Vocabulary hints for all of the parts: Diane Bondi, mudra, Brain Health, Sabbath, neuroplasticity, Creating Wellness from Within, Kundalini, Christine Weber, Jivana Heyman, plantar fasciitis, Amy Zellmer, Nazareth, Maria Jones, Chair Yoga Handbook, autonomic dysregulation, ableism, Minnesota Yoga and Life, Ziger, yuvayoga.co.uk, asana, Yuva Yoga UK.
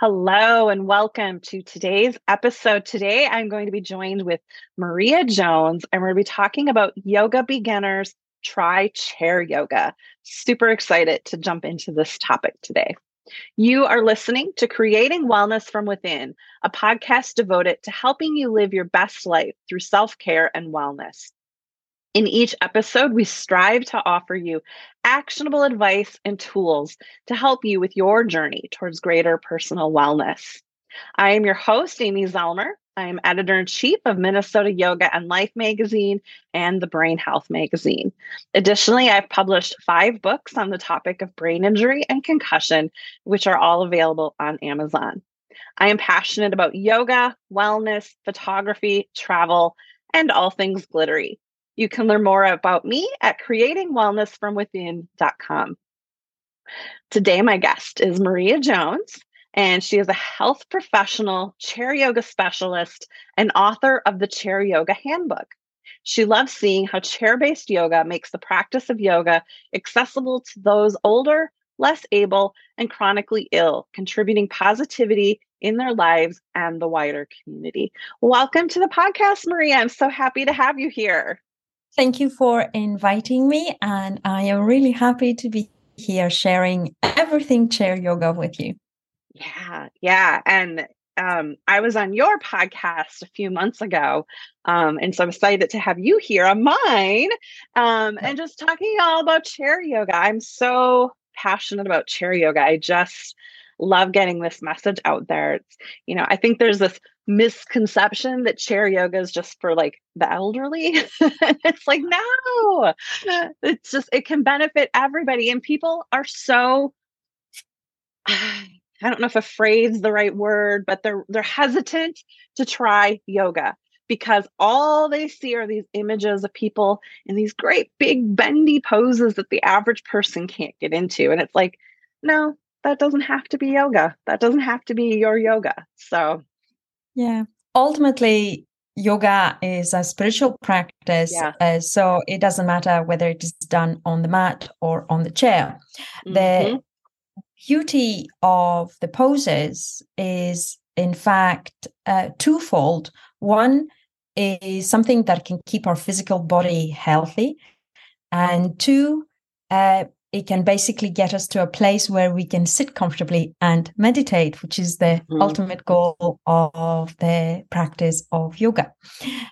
Hello and welcome to today's episode. Today, I'm going to be joined with Maria Jones, and we're going to be talking about yoga beginners try chair yoga. Super excited to jump into this topic today. You are listening to Creating Wellness from Within, a podcast devoted to helping you live your best life through self-care and wellness. In each episode, we strive to offer you actionable advice and tools to help you with your journey towards greater personal wellness. I am your host, Amy Zellmer. I am editor-in-chief of Minnesota Yoga and Life magazine and the Brain Health magazine. Additionally, I've published 5 books on the topic of brain injury and concussion, which are all available on Amazon. I am passionate about yoga, wellness, photography, travel, and all things glittery. You can learn more about me at creatingwellnessfromwithin.com. Today, my guest is Maria Jones, and she is a health professional, chair yoga specialist, and author of the Chair Yoga Handbook. She loves seeing how chair-based yoga makes the practice of yoga accessible to those older, less able, and chronically ill, contributing positivity in their lives and the wider community. Welcome to the podcast, Maria. I'm so happy to have you here. Thank you for inviting me, and I am really happy to be here sharing everything chair yoga with you. Yeah. And I was on your podcast a few months ago, and so I'm excited to have you here on mine, and just talking all about chair yoga. I'm so passionate about chair yoga. I just love getting this message out there. It's, you know, I think there's this misconception that chair yoga is just for like the elderly. It's like, no, it's just, it can benefit everybody. And people are so, I don't know if afraid's the right word, but they're hesitant to try yoga because all they see are these images of people in these great big bendy poses that the average person can't get into. And it's like, no, that doesn't have to be yoga. That doesn't have to be your yoga. So yeah. Ultimately, yoga is a spiritual practice. Yeah. So it doesn't matter whether it is done on the mat or on the chair. Mm-hmm. The beauty of the poses is, in fact, twofold. One is something that can keep our physical body healthy. And two, it can basically get us to a place where we can sit comfortably and meditate, which is the ultimate goal of the practice of yoga.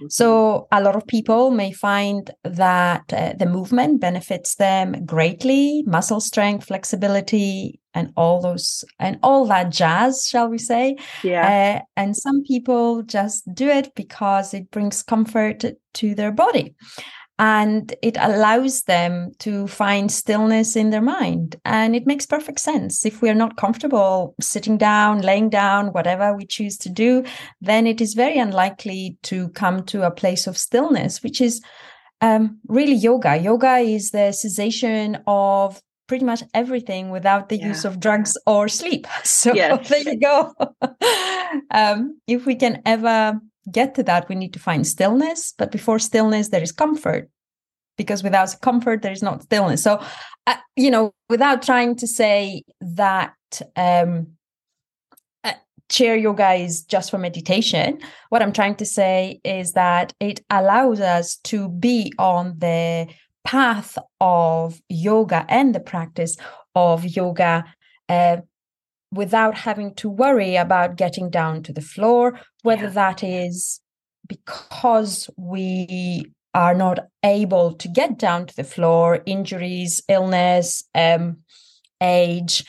So a lot of people may find that the movement benefits them greatly, muscle strength, flexibility, and all those and all that jazz, shall we say? Yeah. And some people just do it because it brings comfort to their body. And it allows them to find stillness in their mind. And it makes perfect sense. If we are not comfortable sitting down, laying down, whatever we choose to do, then it is very unlikely to come to a place of stillness, which is really yoga. Yoga is the cessation of pretty much everything without the use of drugs or sleep. So there you go. If we can ever get to that, we need to find stillness, but before stillness there is comfort, because without comfort there is not stillness. So without trying to say that chair yoga is just for meditation, what I'm trying to say is that it allows us to be on the path of yoga and the practice of yoga without having to worry about getting down to the floor, whether that is because we are not able to get down to the floor, injuries, illness, age,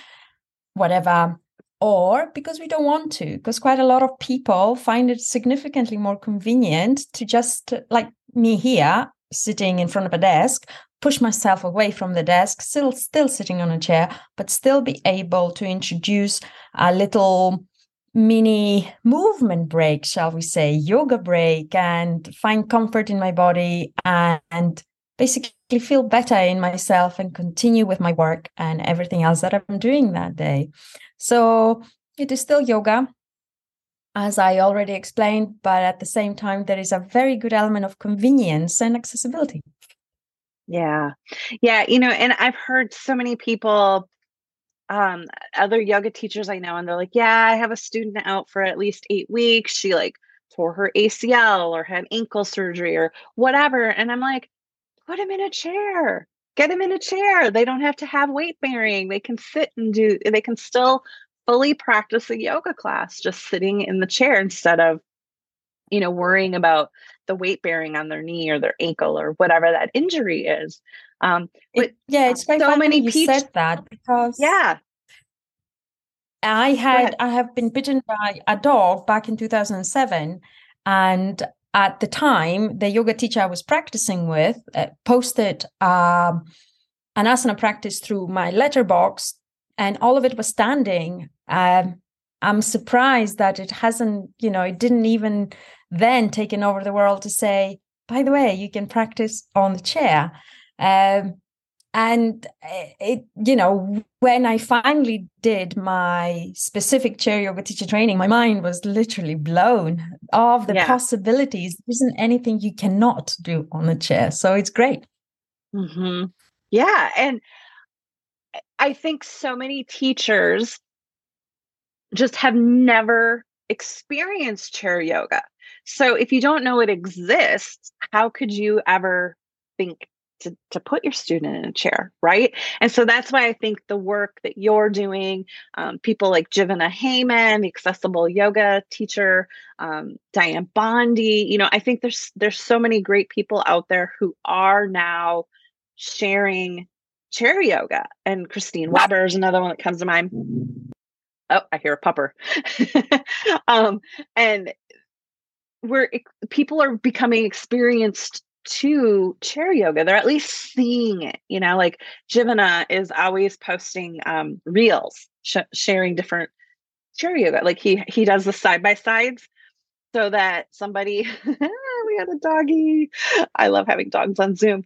whatever, or because we don't want to, because quite a lot of people find it significantly more convenient to just, like me here, sitting in front of a desk, push myself away from the desk, still sitting on a chair, but still be able to introduce a little mini movement break, shall we say, yoga break, and find comfort in my body and basically feel better in myself and continue with my work and everything else that I'm doing that day. So it is still yoga, as I already explained, but at the same time, there is a very good element of convenience and accessibility. Yeah. And I've heard so many people other yoga teachers I know, and they're like, yeah, I have a student out for at least 8 weeks. She like tore her ACL or had ankle surgery or whatever. And I'm like, put him in a chair, get him in a chair. They don't have to have weight bearing. They can sit and do, they can still fully practice a yoga class, just sitting in the chair instead of, you know, worrying about the weight bearing on their knee or their ankle or whatever that injury is. It's quite so many people said that, because I have been bitten by a dog back in 2007, and at the time the yoga teacher I was practicing with posted an asana practice through my letterbox, and all of it was standing. I'm surprised that it hasn't, you know, it didn't even then taken over the world to say, by the way, you can practice on the chair. And it, you know, when I finally did my specific chair yoga teacher training, my mind was literally blown of the possibilities. There isn't anything you cannot do on the chair. So it's great. Mm-hmm. Yeah. And I think so many teachers just have never experienced chair yoga. So if you don't know it exists, how could you ever think to put your student in a chair, right? And so that's why I think the work that you're doing, people like Jivana Heyman, the accessible yoga teacher, Diane Bondi, you know, I think there's so many great people out there who are now sharing chair yoga. And Christine Weber is another one that comes to mind. Oh, I hear a pupper. And people are becoming experienced to chair yoga. They're at least seeing it, you know, like Jivana is always posting reels, sharing different chair yoga. Like he does the side-by-sides so that somebody, we had a doggy. I love having dogs on Zoom.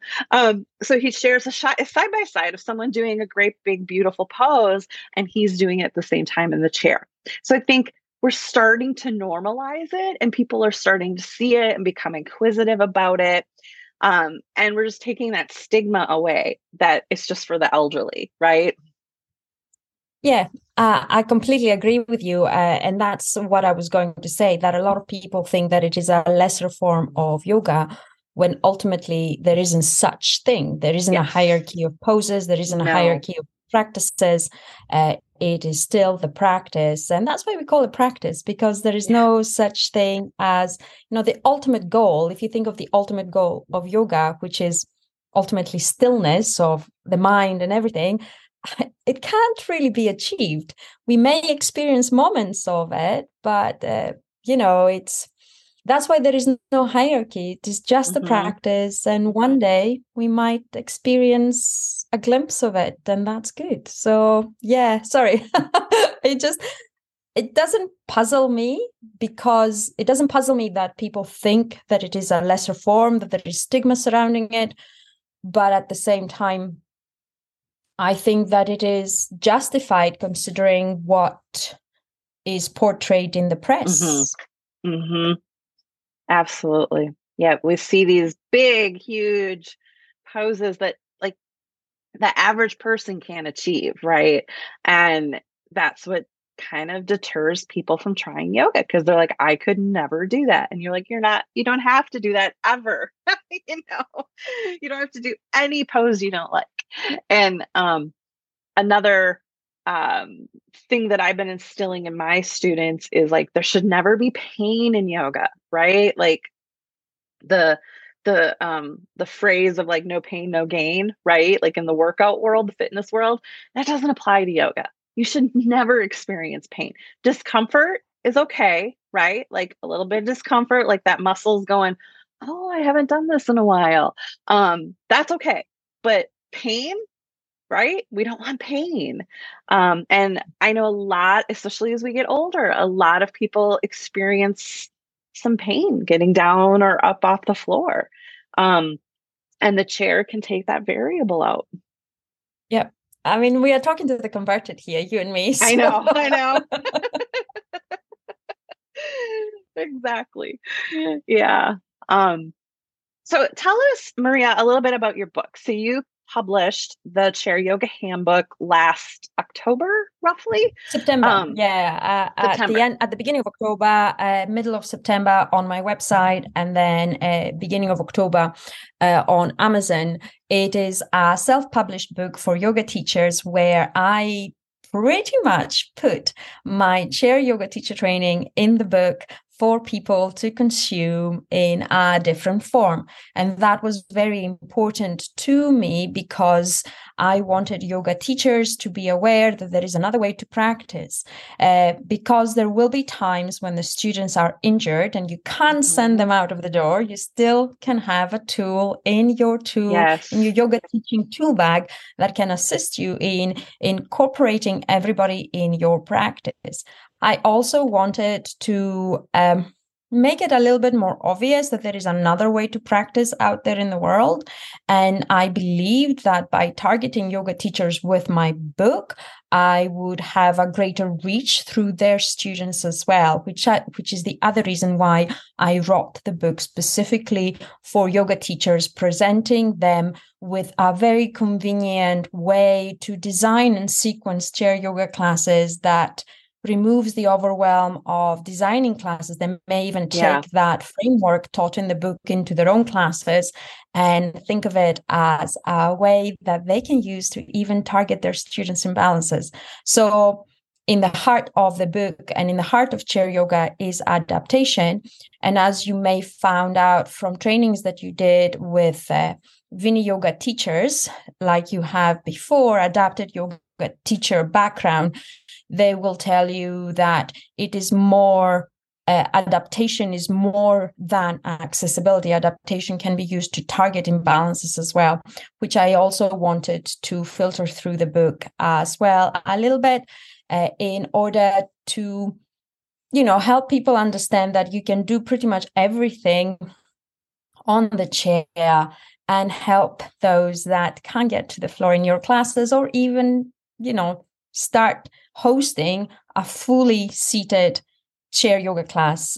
So he shares a side-by-side of someone doing a great, big, beautiful pose, and he's doing it at the same time in the chair. So I think we're starting to normalize it, and people are starting to see it and become inquisitive about it. And we're just taking that stigma away that it's just for the elderly, right? Yeah, I completely agree with you. And that's what I was going to say, that a lot of people think that it is a lesser form of yoga, when ultimately there isn't such thing. There isn't a hierarchy of poses. There isn't a hierarchy of practices. It is still the practice. And that's why we call it practice, because there is no such thing as, you know, the ultimate goal. If you think of the ultimate goal of yoga, which is ultimately stillness of the mind and everything, it can't really be achieved. We may experience moments of it, but, you know, that's why there is no hierarchy. It is just the practice. And one day we might experience a glimpse of it, and that's good. So, yeah, sorry. It doesn't puzzle me, because it doesn't puzzle me that people think that it is a lesser form, that there is stigma surrounding it. But at the same time, I think that it is justified considering what is portrayed in the press. Mm-hmm. Mm-hmm. Absolutely. Yeah. We see these big, huge poses that like the average person can't achieve. Right. And that's what kind of deters people from trying yoga, because they're like, I could never do that. And you're like, you don't have to do that ever. You know, you don't have to do any pose you don't like. And another thing that I've been instilling in my students is like, there should never be pain in yoga, right? Like the phrase of like, no pain, no gain, right? Like in the workout world, the fitness world, that doesn't apply to yoga. You should never experience pain. Discomfort is okay, right? Like a little bit of discomfort, like that muscle's going, oh, I haven't done this in a while. That's okay. But pain, right? We don't want pain. And I know a lot, especially as we get older, a lot of people experience some pain getting down or up off the floor. And the chair can take that variable out. Yep. I mean, we are talking to the converted here, you and me. So. I know. Exactly. Yeah. So tell us, Maria, a little bit about your book. So you published the Chair Yoga Handbook last October, roughly. September. September. At the beginning of October, middle of September on my website, and then beginning of October on Amazon. It is a self-published book for yoga teachers where I pretty much put my chair yoga teacher training in the book for people to consume in a different form. And that was very important to me because I wanted yoga teachers to be aware that there is another way to practice, because there will be times when the students are injured and you can't send them out of the door. You still can have a tool in your yoga teaching tool bag that can assist you in incorporating everybody in your practice. I also wanted to make it a little bit more obvious that there is another way to practice out there in the world. And I believed that by targeting yoga teachers with my book, I would have a greater reach through their students as well, which is the other reason why I wrote the book specifically for yoga teachers, presenting them with a very convenient way to design and sequence chair yoga classes that removes the overwhelm of designing classes. They may even take that framework taught in the book into their own classes and think of it as a way that they can use to even target their students' imbalances. So in the heart of the book and in the heart of chair yoga is adaptation. And as you may found out from trainings that you did with Vini yoga teachers, like you have before, adapted yoga teacher background, they will tell you that it is more, adaptation is more than accessibility. Adaptation can be used to target imbalances as well, which I also wanted to filter through the book as well a little bit in order to, help people understand that you can do pretty much everything on the chair and help those that can't get to the floor in your classes or even, start hosting a fully seated chair yoga class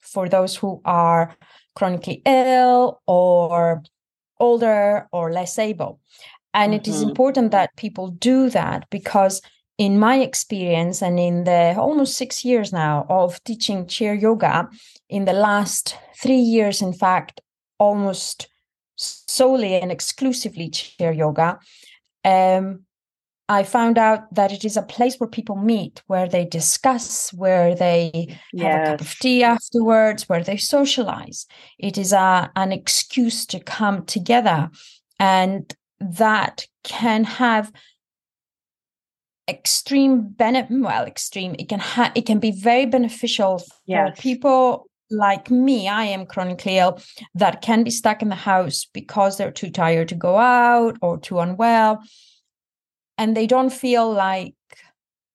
for those who are chronically ill or older or less able. And it is important that people do that because in my experience and in the almost 6 years now of teaching chair yoga, in the last 3 years, in fact, almost solely and exclusively chair yoga, I found out that it is a place where people meet, where they discuss, where they have a cup of tea afterwards, where they socialize. It is an excuse to come together. And that can have extreme benefit. Well, extreme. It can be very beneficial for people like me. I am chronically ill, that can be stuck in the house because they're too tired to go out or too unwell. And they don't feel like,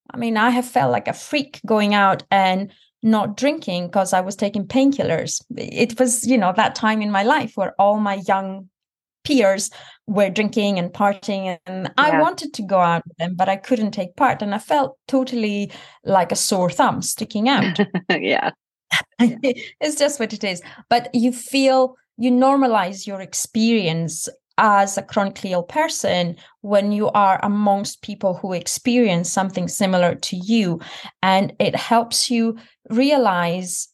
I have felt like a freak going out and not drinking because I was taking painkillers. It was, that time in my life where all my young peers were drinking and partying, and I wanted to go out with them, but I couldn't take part. And I felt totally like a sore thumb sticking out. It's just what it is. But you normalize your experience as a chronically ill person when you are amongst people who experience something similar to you. And it helps you realize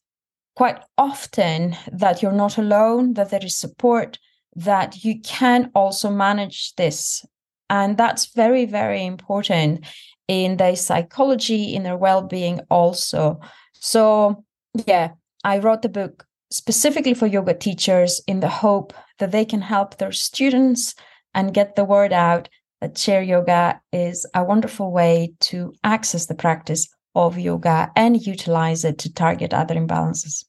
quite often that you're not alone, that there is support, that you can also manage this. And that's very, very important in their psychology, in their well-being also. So, I wrote the book specifically for yoga teachers in the hope that they can help their students and get the word out that chair yoga is a wonderful way to access the practice of yoga and utilize it to target other imbalances.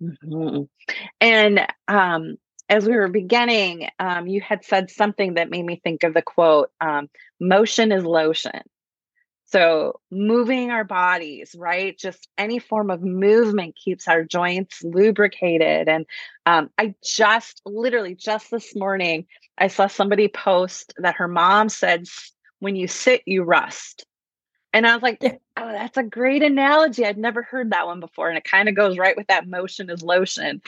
Mm-hmm. And as we were beginning, you had said something that made me think of the quote, motion is lotion. So moving our bodies, right? Just any form of movement keeps our joints lubricated. And I just this morning, I saw somebody post that her mom said, when you sit, you rust. And I was like, oh, that's a great analogy. I'd never heard that one before. And it kind of goes right with that motion is lotion.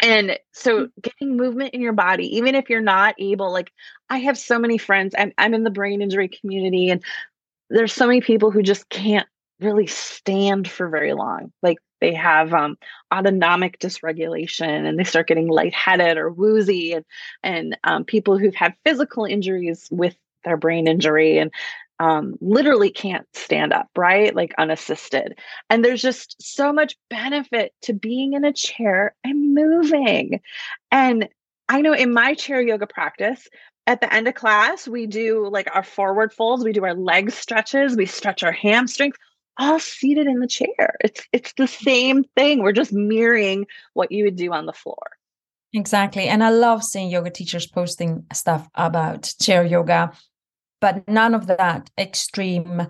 And so getting movement in your body, even if you're not able, like I have so many friends, I'm in the brain injury community, and there's so many people who just can't really stand for very long. Like they have autonomic dysregulation and they start getting lightheaded or woozy, and people who've had physical injuries with their brain injury and literally can't stand up, right? Like unassisted. And there's just so much benefit to being in a chair and moving. And I know in my chair yoga practice, at the end of class, we do like our forward folds, we do our leg stretches, we stretch our hamstrings, all seated in the chair. It's the same thing. We're just mirroring what you would do on the floor. Exactly. And I love seeing yoga teachers posting stuff about chair yoga, but none of that extreme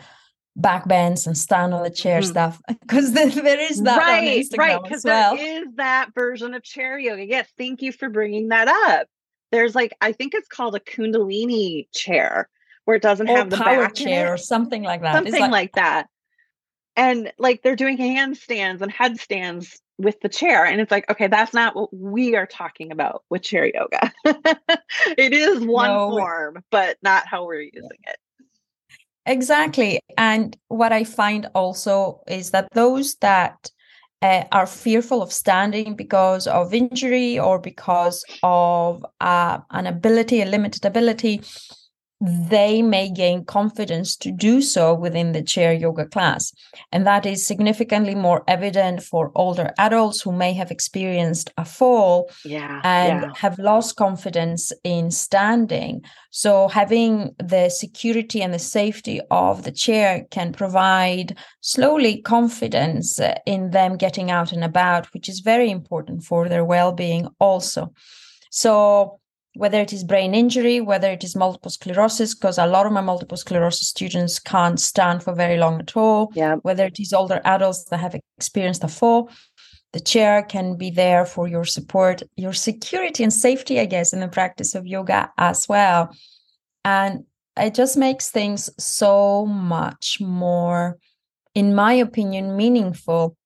back bends and stand on the chair stuff, because there is that on Instagram as well. There is that version of chair yoga. Yes, thank you for bringing that up. There's like, I think it's called a Kundalini chair, where it doesn't have the power back chair or something like that. Something like that. And like they're doing handstands and headstands with the chair. And it's like, okay, that's not what we are talking about with chair yoga. It is one form, but not how we're using it. Exactly. And what I find also is that those that are fearful of standing because of injury or because of an ability, a limited ability, they may gain confidence to do so within the chair yoga class. And that is significantly more evident for older adults who may have experienced a fall and have lost confidence in standing. So having the security and the safety of the chair can provide slowly confidence in them getting out and about, which is very important for their well-being also. So whether it is brain injury, whether it is multiple sclerosis, because a lot of my multiple sclerosis students can't stand for very long at all. Yeah. Whether it is older adults that have experienced a fall, the chair can be there for your support, your security and safety, I guess, in the practice of yoga as well. And it just makes things so much more, in my opinion, meaningful.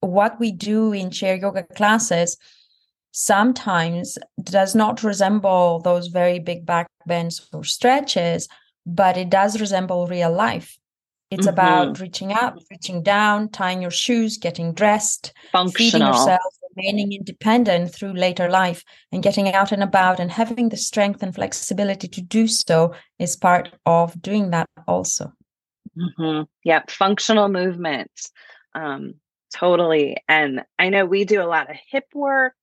What we do in chair yoga classes sometimes does not resemble those very big back bends or stretches, but it does resemble real life. It's about reaching up, reaching down, tying your shoes, getting dressed, feeding yourself, remaining independent through later life, and getting out and about and having the strength and flexibility to do so is part of doing that also. Yeah, functional movement. Totally. And I know we do a lot of hip work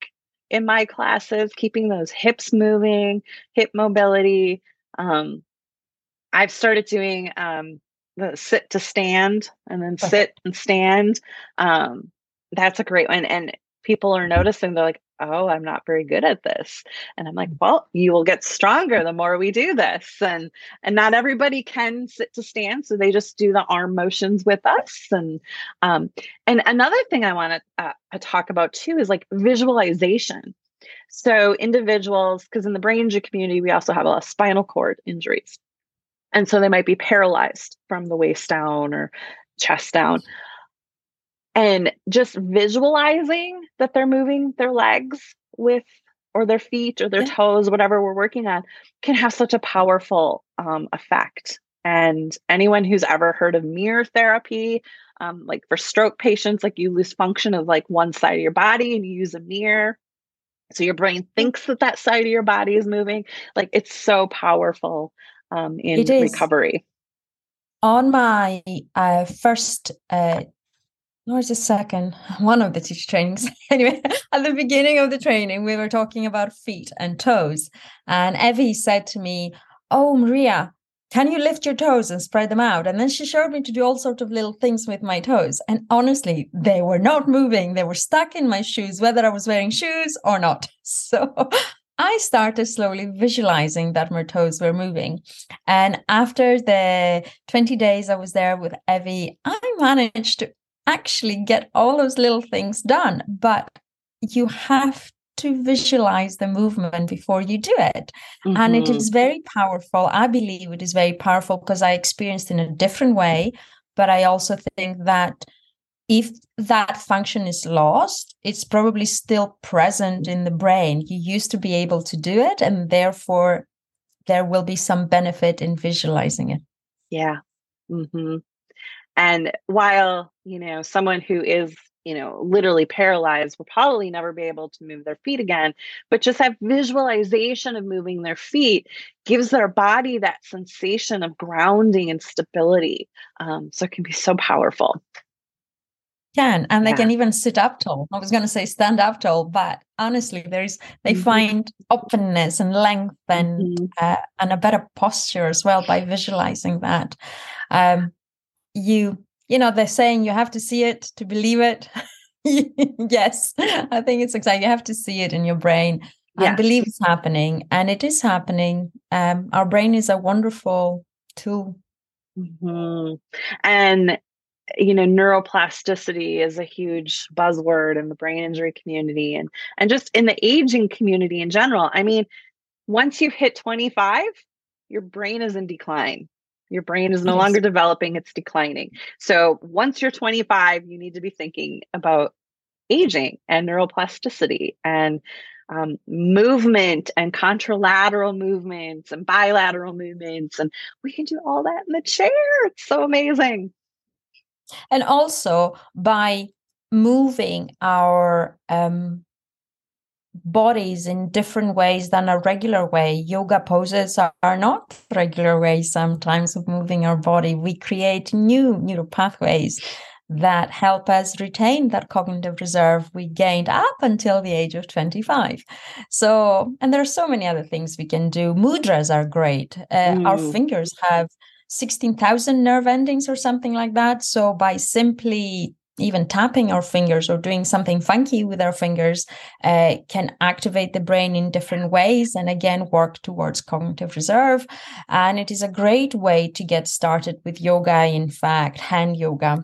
in my classes, keeping those hips moving, hip mobility. I've started doing the sit to stand and then sit and stand. That's a great one. And people are noticing, they're like, oh, I'm not very good at this. And I'm like, well, you will get stronger the more we do this. And not everybody can sit to stand. So they just do the arm motions with us. And another thing I want to talk about too is like visualization. So individuals, because in the brain injury community, we also have a lot of spinal cord injuries. And so they might be paralyzed from the waist down or chest down. And just visualizing that they're moving their legs with, or their feet or their toes, whatever we're working on, can have such a powerful effect. And anyone who's ever heard of mirror therapy, like for stroke patients, like you lose function of like one side of your body and you use a mirror. So your brain thinks that that side of your body is moving. Like it's so powerful in recovery. On my first or just second, one of the teacher trainings. Anyway, at the beginning of the training, we were talking about feet and toes. And Evie said to me, oh, Maria, can you lift your toes and spread them out? And then she showed me to do all sorts of little things with my toes. And honestly, they were not moving. They were stuck in my shoes, whether I was wearing shoes or not. So I started slowly visualizing that my toes were moving. And after the 20 days I was there with Evie, I managed to actually get all those little things done, but you have to visualize the movement before you do it. And it is very powerful. I believe it is very powerful because I experienced in a different way, but I also think that if that function is lost, it's probably still present in the brain. You used to be able to do it, and therefore there will be some benefit in visualizing it. Yeah. Mm-hmm. And while, someone who is, literally paralyzed will probably never be able to move their feet again, but just that visualization of moving their feet gives their body that sensation of grounding and stability. So it can be so powerful. They can even sit up tall. I was going to say stand up tall, but honestly, they mm-hmm. find openness and length and a better posture as well by visualizing that. They're saying you have to see it to believe it. Yes, I think it's exactly. You have to see it in your brain and believe it's happening, and it is happening. Our brain is a wonderful tool, and. Neuroplasticity is a huge buzzword in the brain injury community and just in the aging community in general. I mean, once you've hit 25, your brain is in decline. Your brain is no longer developing, it's declining. So once you're 25, you need to be thinking about aging and neuroplasticity and movement and contralateral movements and bilateral movements. And we can do all that in the chair. It's so amazing. And also by moving our bodies in different ways than a regular way. Yoga poses are not regular ways sometimes of moving our body. We create new neural pathways that help us retain that cognitive reserve we gained up until the age of 25. So, and there are so many other things we can do. Mudras are great. Our fingers have 16,000 nerve endings or something like that. So by simply even tapping our fingers or doing something funky with our fingers can activate the brain in different ways and again work towards cognitive reserve. And it is a great way to get started with yoga, in fact, hand yoga.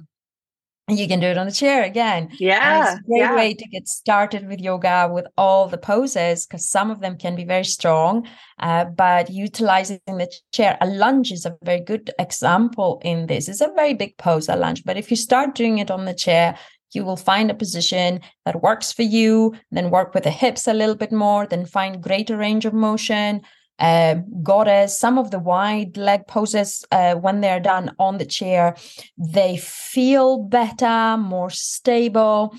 And you can do it on the chair again. Yeah. And it's a great way to get started with yoga with all the poses, because some of them can be very strong, but utilizing the chair. A lunge is a very good example in this. It's a very big pose, a lunge. But if you start doing it on the chair, you will find a position that works for you, then work with the hips a little bit more, then find greater range of motion. Goddess, some of the wide leg poses, when they're done on the chair, they feel better, more stable.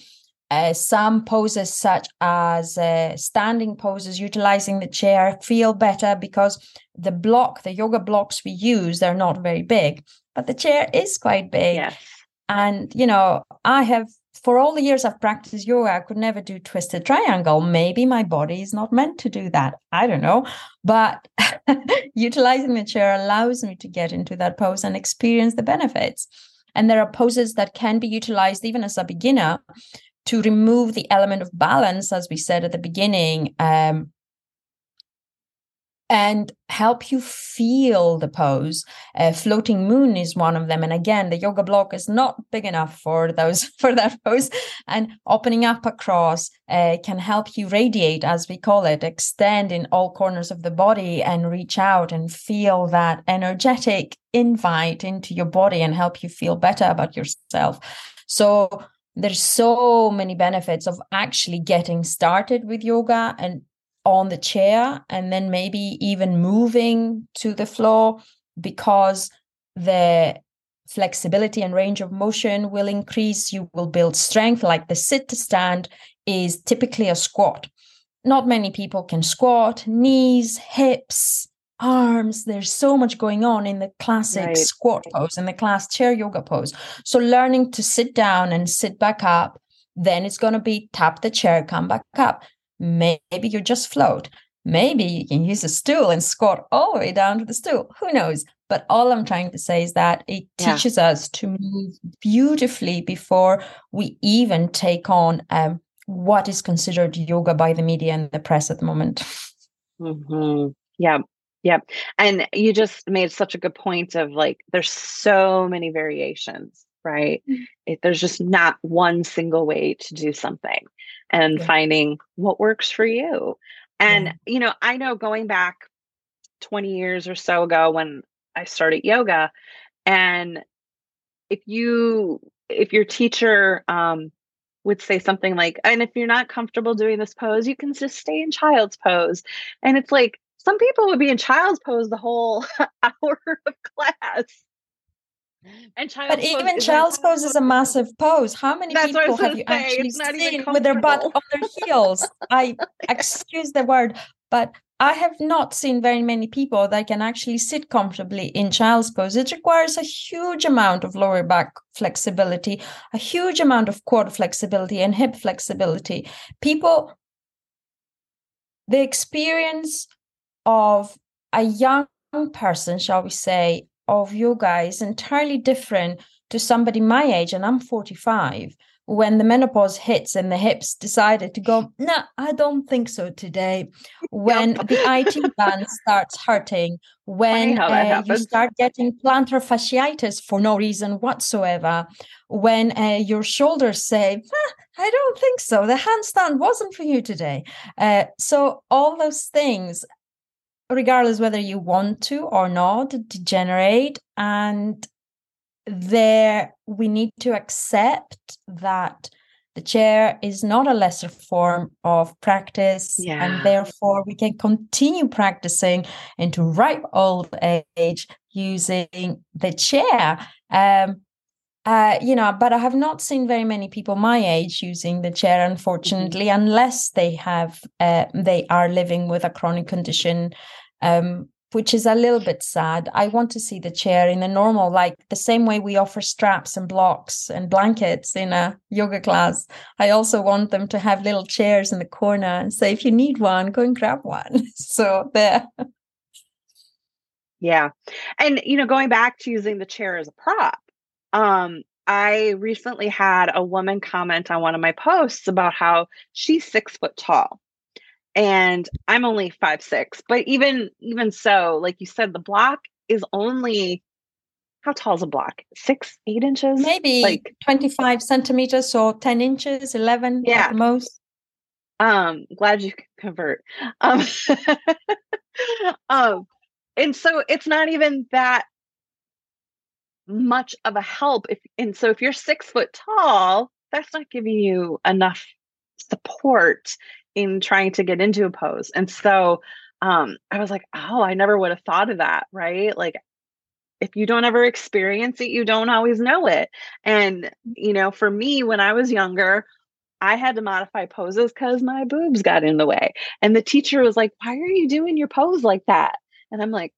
Some poses such as standing poses, utilizing the chair, feel better because the yoga blocks we use, they're not very big, but the chair is quite big. Yeah. And, I have, for all the years I've practiced yoga, I could never do twisted triangle. Maybe my body is not meant to do that. I don't know. But utilizing the chair allows me to get into that pose and experience the benefits. And there are poses that can be utilized even as a beginner to remove the element of balance, as we said at the beginning, and help you feel the pose. Floating moon is one of them. And again, the yoga block is not big enough for that pose. And opening up across can help you radiate, as we call it, extend in all corners of the body and reach out and feel that energetic invite into your body and help you feel better about yourself. So there's so many benefits of actually getting started with yoga and on the chair, and then maybe even moving to the floor, because the flexibility and range of motion will increase. You will build strength. Like the sit to stand is typically a squat. Not many people can squat, knees, hips, arms. There's so much going on in the classic squat pose and the class chair yoga pose. So learning to sit down and sit back up, then it's going to be tap the chair, come back up. Maybe you just float. Maybe you can use a stool and squat all the way down to the stool. Who knows? But all I'm trying to say is that it teaches us to move beautifully before we even take on what is considered yoga by the media and the press at the moment. Mm-hmm. Yeah. Yeah. And you just made such a good point of there's so many variations, right? There's just not one single way to do something. And finding what works for you. And, I know going back 20 years or so ago when I started yoga, and if you if your teacher would say something like, and if you're not comfortable doing this pose, you can just stay in child's pose. And it's like, some people would be in child's pose the whole hour of class. And child's but even child's pose is a massive pose. How many people have you actually seen with their butt on their heels? I excuse the word, but I have not seen very many people that can actually sit comfortably in child's pose. It requires a huge amount of lower back flexibility, a huge amount of quad flexibility and hip flexibility. People, the experience of a young person, shall we say, of yoga is entirely different to somebody my age, and I'm 45, when the menopause hits and the hips decided to go, no, I don't think so today, when the IT band starts hurting, when you start getting plantar fasciitis for no reason whatsoever, when your shoulders say, I don't think so, the handstand wasn't for you today. So all those things, regardless whether you want to or not, degenerate. And there we need to accept that the chair is not a lesser form of practice, and therefore we can continue practicing into ripe old age using the chair. But I have not seen very many people my age using the chair, unfortunately, unless they have, they are living with a chronic condition, which is a little bit sad. I want to see the chair in a normal, like the same way we offer straps and blocks and blankets in a yoga class. I also want them to have little chairs in the corner and say, if you need one, go and grab one. So there. Yeah. And, you know, going back to using the chair as a prop, I recently had a woman comment on one of my posts about how she's 6 foot tall and I'm only 5'6", but even so, like you said, the block is only, how tall is a block? 6-8 inches? Maybe like 25 centimeters or 10 inches, 11 at the most. Glad you could convert. And so it's not even that much of a help. If you're 6 foot tall, that's not giving you enough support in trying to get into a pose. And so I was like, oh, I never would have thought of that, right? Like, if you don't ever experience it, you don't always know it. And, you know, for me, when I was younger, I had to modify poses because my boobs got in the way. And the teacher was like, why are you doing your pose like that? And I'm like,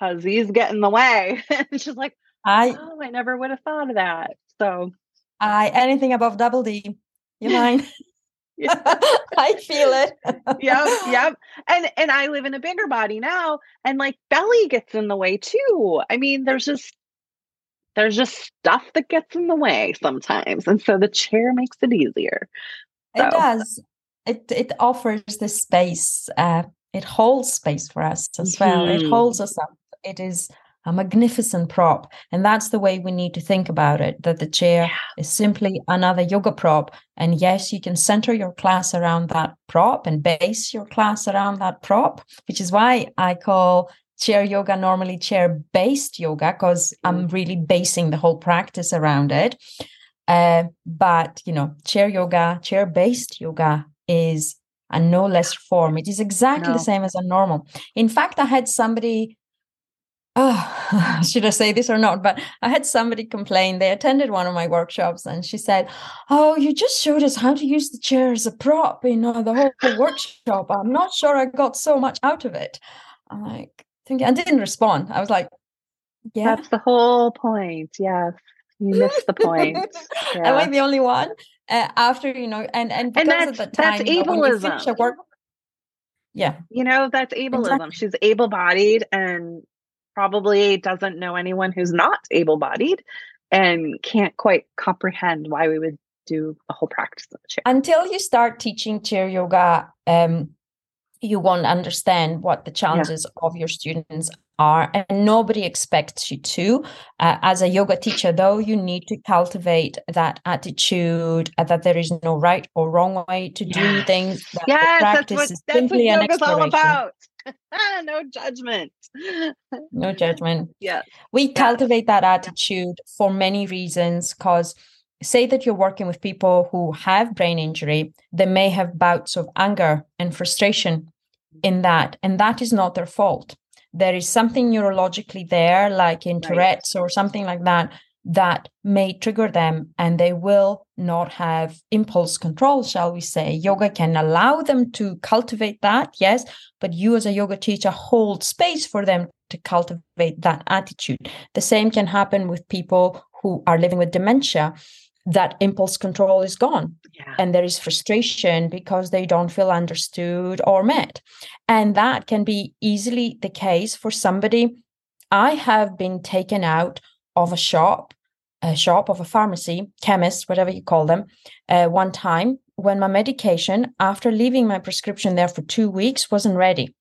because these get in the way. And she's like, I never would have thought of that. So anything above double D, you mind? I feel it. Yep. And I live in a bigger body now, and like belly gets in the way too. I mean, there's just stuff that gets in the way sometimes. And so the chair makes it easier. So. It does. It offers the space. It holds space for us as well. It holds us up. It is a magnificent prop. And that's the way we need to think about it, that the chair is simply another yoga prop. And yes, you can center your class around that prop and base your class around that prop, which is why I call chair yoga normally chair-based yoga, because I'm really basing the whole practice around it. But, you know, chair yoga, chair-based yoga is a no less form. It is exactly the same as a normal. In fact, I had somebody, should I say this or not? But I had somebody complain. They attended one of my workshops and she said, oh, you just showed us how to use the chair as a prop, you know, the whole workshop. I'm not sure I got so much out of it. I'm like, thinking, I didn't respond. I was like, yeah. That's the whole point. Yes. You missed the point. Yeah. Am I the only one? After, you know, and because and that's, of the time, that's ableism. You know, you know, that's ableism. Exactly. She's able-bodied and probably doesn't know anyone who's not able-bodied and can't quite comprehend why we would do a whole practice of the chair. Until you start teaching chair yoga, you won't understand what the challenges of your students are, and nobody expects you to. As a yoga teacher, though, you need to cultivate that attitude that there is no right or wrong way to do things. That the practice is simply an exploration. That's what yoga's all about. No judgment. No judgment. Yeah. We cultivate that attitude for many reasons, because say that you're working with people who have brain injury, they may have bouts of anger and frustration in that, and that is not their fault. There is something neurologically there, like in Tourette's or something like that, that may trigger them, and they will not have impulse control, shall we say. Yoga can allow them to cultivate that, yes, but you as a yoga teacher hold space for them to cultivate that attitude. The same can happen with people who are living with dementia. That impulse control is gone, and there is frustration because they don't feel understood or met. And that can be easily the case for somebody. I have been taken out of a pharmacy, chemist, whatever you call them, one time when my medication, after leaving my prescription there for 2 weeks, wasn't ready.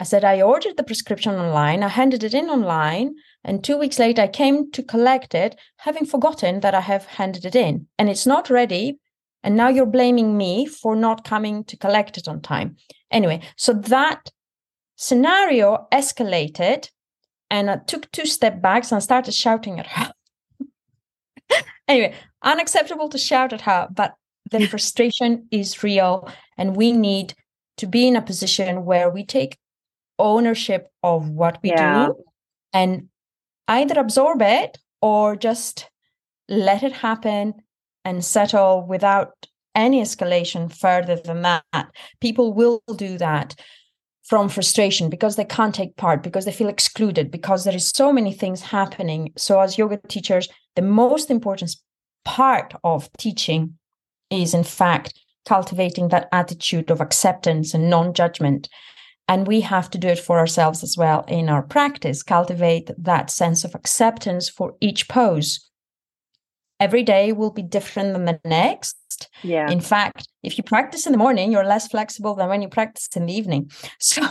I said, I ordered the prescription online, I handed it in online, and 2 weeks later I came to collect it, having forgotten that I have handed it in, and it's not ready, and now you're blaming me for not coming to collect it on time. Anyway, so that scenario escalated, and I took 2 step backs and started shouting at her. Anyway, unacceptable to shout at her, but the frustration is real, and we need to be in a position where we take ownership of what we do and either absorb it or just let it happen and settle without any escalation further than that. People will do that from frustration because they can't take part, because they feel excluded, because there is so many things happening. So as yoga teachers, the most important part of teaching is, in fact, cultivating that attitude of acceptance and non-judgment. And we have to do it for ourselves as well in our practice, cultivate that sense of acceptance for each pose. Every day will be different than the next. Yeah. In fact, if you practice in the morning, you're less flexible than when you practice in the evening. So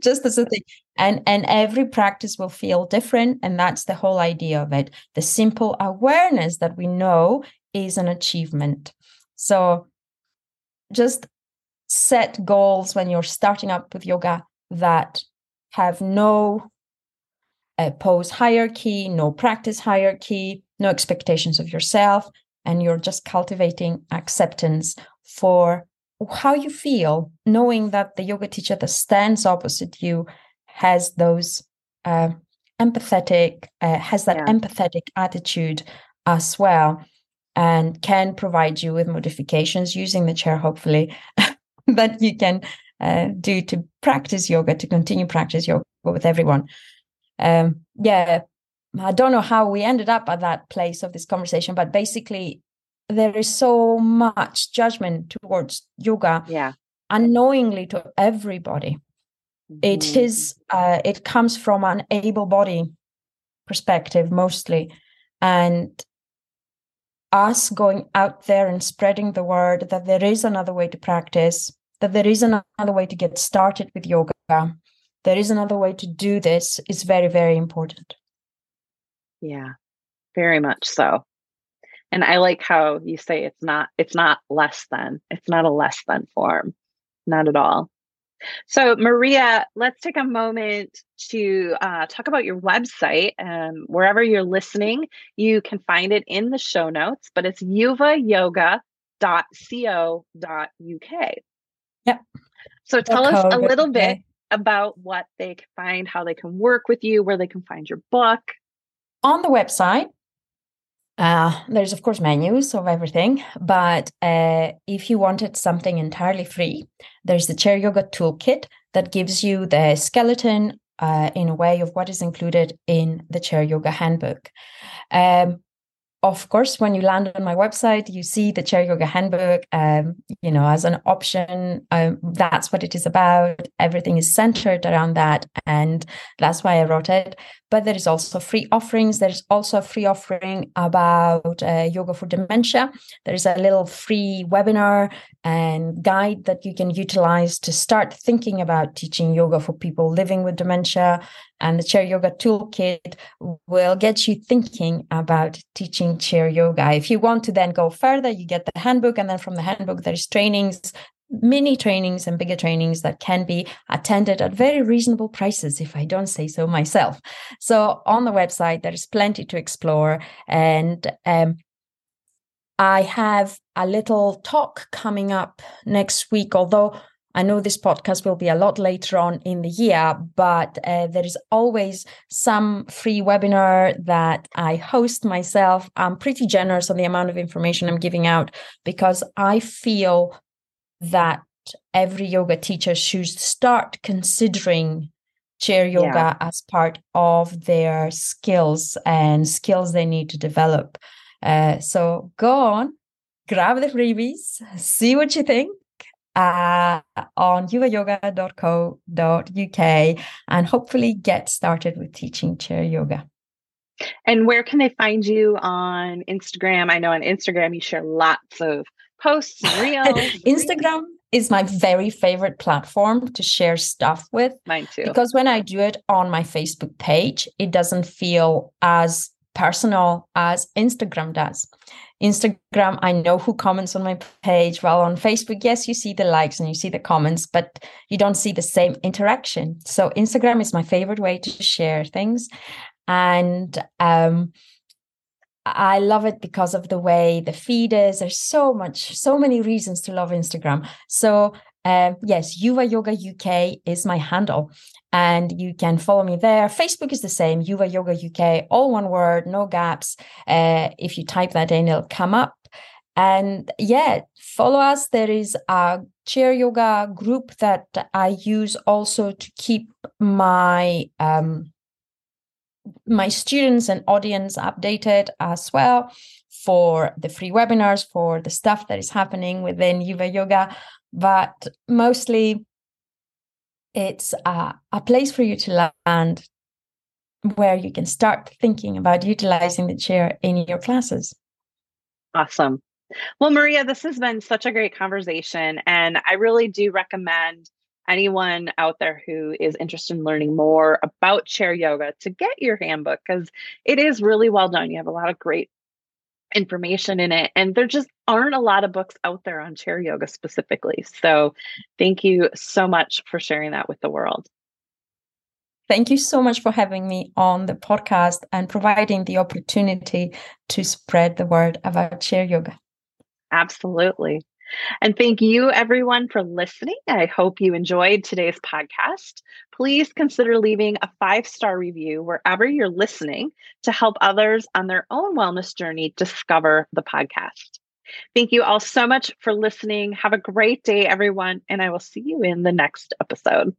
just as a thing. And every practice will feel different. And that's the whole idea of it. The simple awareness that we know is an achievement. So just set goals when you're starting up with yoga that have no pose hierarchy, no practice hierarchy, no expectations of yourself, and you're just cultivating acceptance for how you feel, knowing that the yoga teacher that stands opposite you has those empathetic attitude as well, and can provide you with modifications using the chair, hopefully, that you can do to practice yoga, to continue practice yoga with everyone. I don't know how we ended up at that place of this conversation, but basically there is so much judgment towards yoga unknowingly to everybody. Mm-hmm. It comes from an able body perspective mostly. And us going out there and spreading the word that there is another way to practice, that there is another way to get started with yoga, there is another way to do this, is very, very important. Yeah, very much so. And I like how you say it's not less than, it's not a less than form, not at all. So Maria, let's take a moment to talk about your website. Wherever you're listening, you can find it in the show notes, but it's yuvayoga.co.uk. Yep. So tell us a little bit about what they can find, how they can work with you, where they can find your book. On the website, there's, of course, menus of everything, but if you wanted something entirely free, there's the Chair Yoga Toolkit that gives you the skeleton in a way of what is included in the Chair Yoga Handbook. Of course, when you land on my website, you see the Chair Yoga Handbook, as an option. That's what it is about. Everything is centered around that. And that's why I wrote it. But there is also free offerings. There is also a free offering about yoga for dementia. There is a little free webinar and guide that you can utilize to start thinking about teaching yoga for people living with dementia. And the Chair Yoga Toolkit will get you thinking about teaching chair yoga. If you want to then go further, you get the handbook, and then from the handbook, there's trainings mini trainings and bigger trainings that can be attended at very reasonable prices, if I don't say so myself. So on the website, there is plenty to explore. And I have a little talk coming up next week, although I know this podcast will be a lot later on in the year, but there is always some free webinar that I host myself. I'm pretty generous on the amount of information I'm giving out because I feel that every yoga teacher should start considering chair yoga as part of their skills and skills they need to develop. So go on, grab the freebies, see what you think. On yuvayoga.co.uk and hopefully get started with teaching chair yoga. And where can they find you on Instagram? I know on Instagram you share lots of posts, reels. Instagram is my very favorite platform to share stuff with. Mine too. Because when I do it on my Facebook page, it doesn't feel as personal as Instagram does. Instagram, I know who comments on my page. Well, on Facebook, yes, you see the likes and you see the comments, but you don't see the same interaction. So Instagram is my favorite way to share things. And I love it because of the way the feed is. There's so many reasons to love Instagram. So yes, Yuva Yoga UK is my handle. And you can follow me there. Facebook is the same, Yuva Yoga UK, all one word, no gaps. If you type that in, it'll come up. And yeah, follow us. There is a chair yoga group that I use also to keep my my students and audience updated as well for the free webinars, for the stuff that is happening within Yuva Yoga. But mostly, it's a place for you to land where you can start thinking about utilizing the chair in your classes. Awesome. Well, Maria, this has been such a great conversation. And I really do recommend anyone out there who is interested in learning more about chair yoga to get your handbook because it is really well done. You have a lot of great information in it. And there just aren't a lot of books out there on chair yoga specifically. So thank you so much for sharing that with the world. Thank you so much for having me on the podcast and providing the opportunity to spread the word about chair yoga. Absolutely. And thank you everyone for listening. I hope you enjoyed today's podcast. Please consider leaving a 5-star review wherever you're listening to help others on their own wellness journey discover the podcast. Thank you all so much for listening. Have a great day, everyone, and I will see you in the next episode.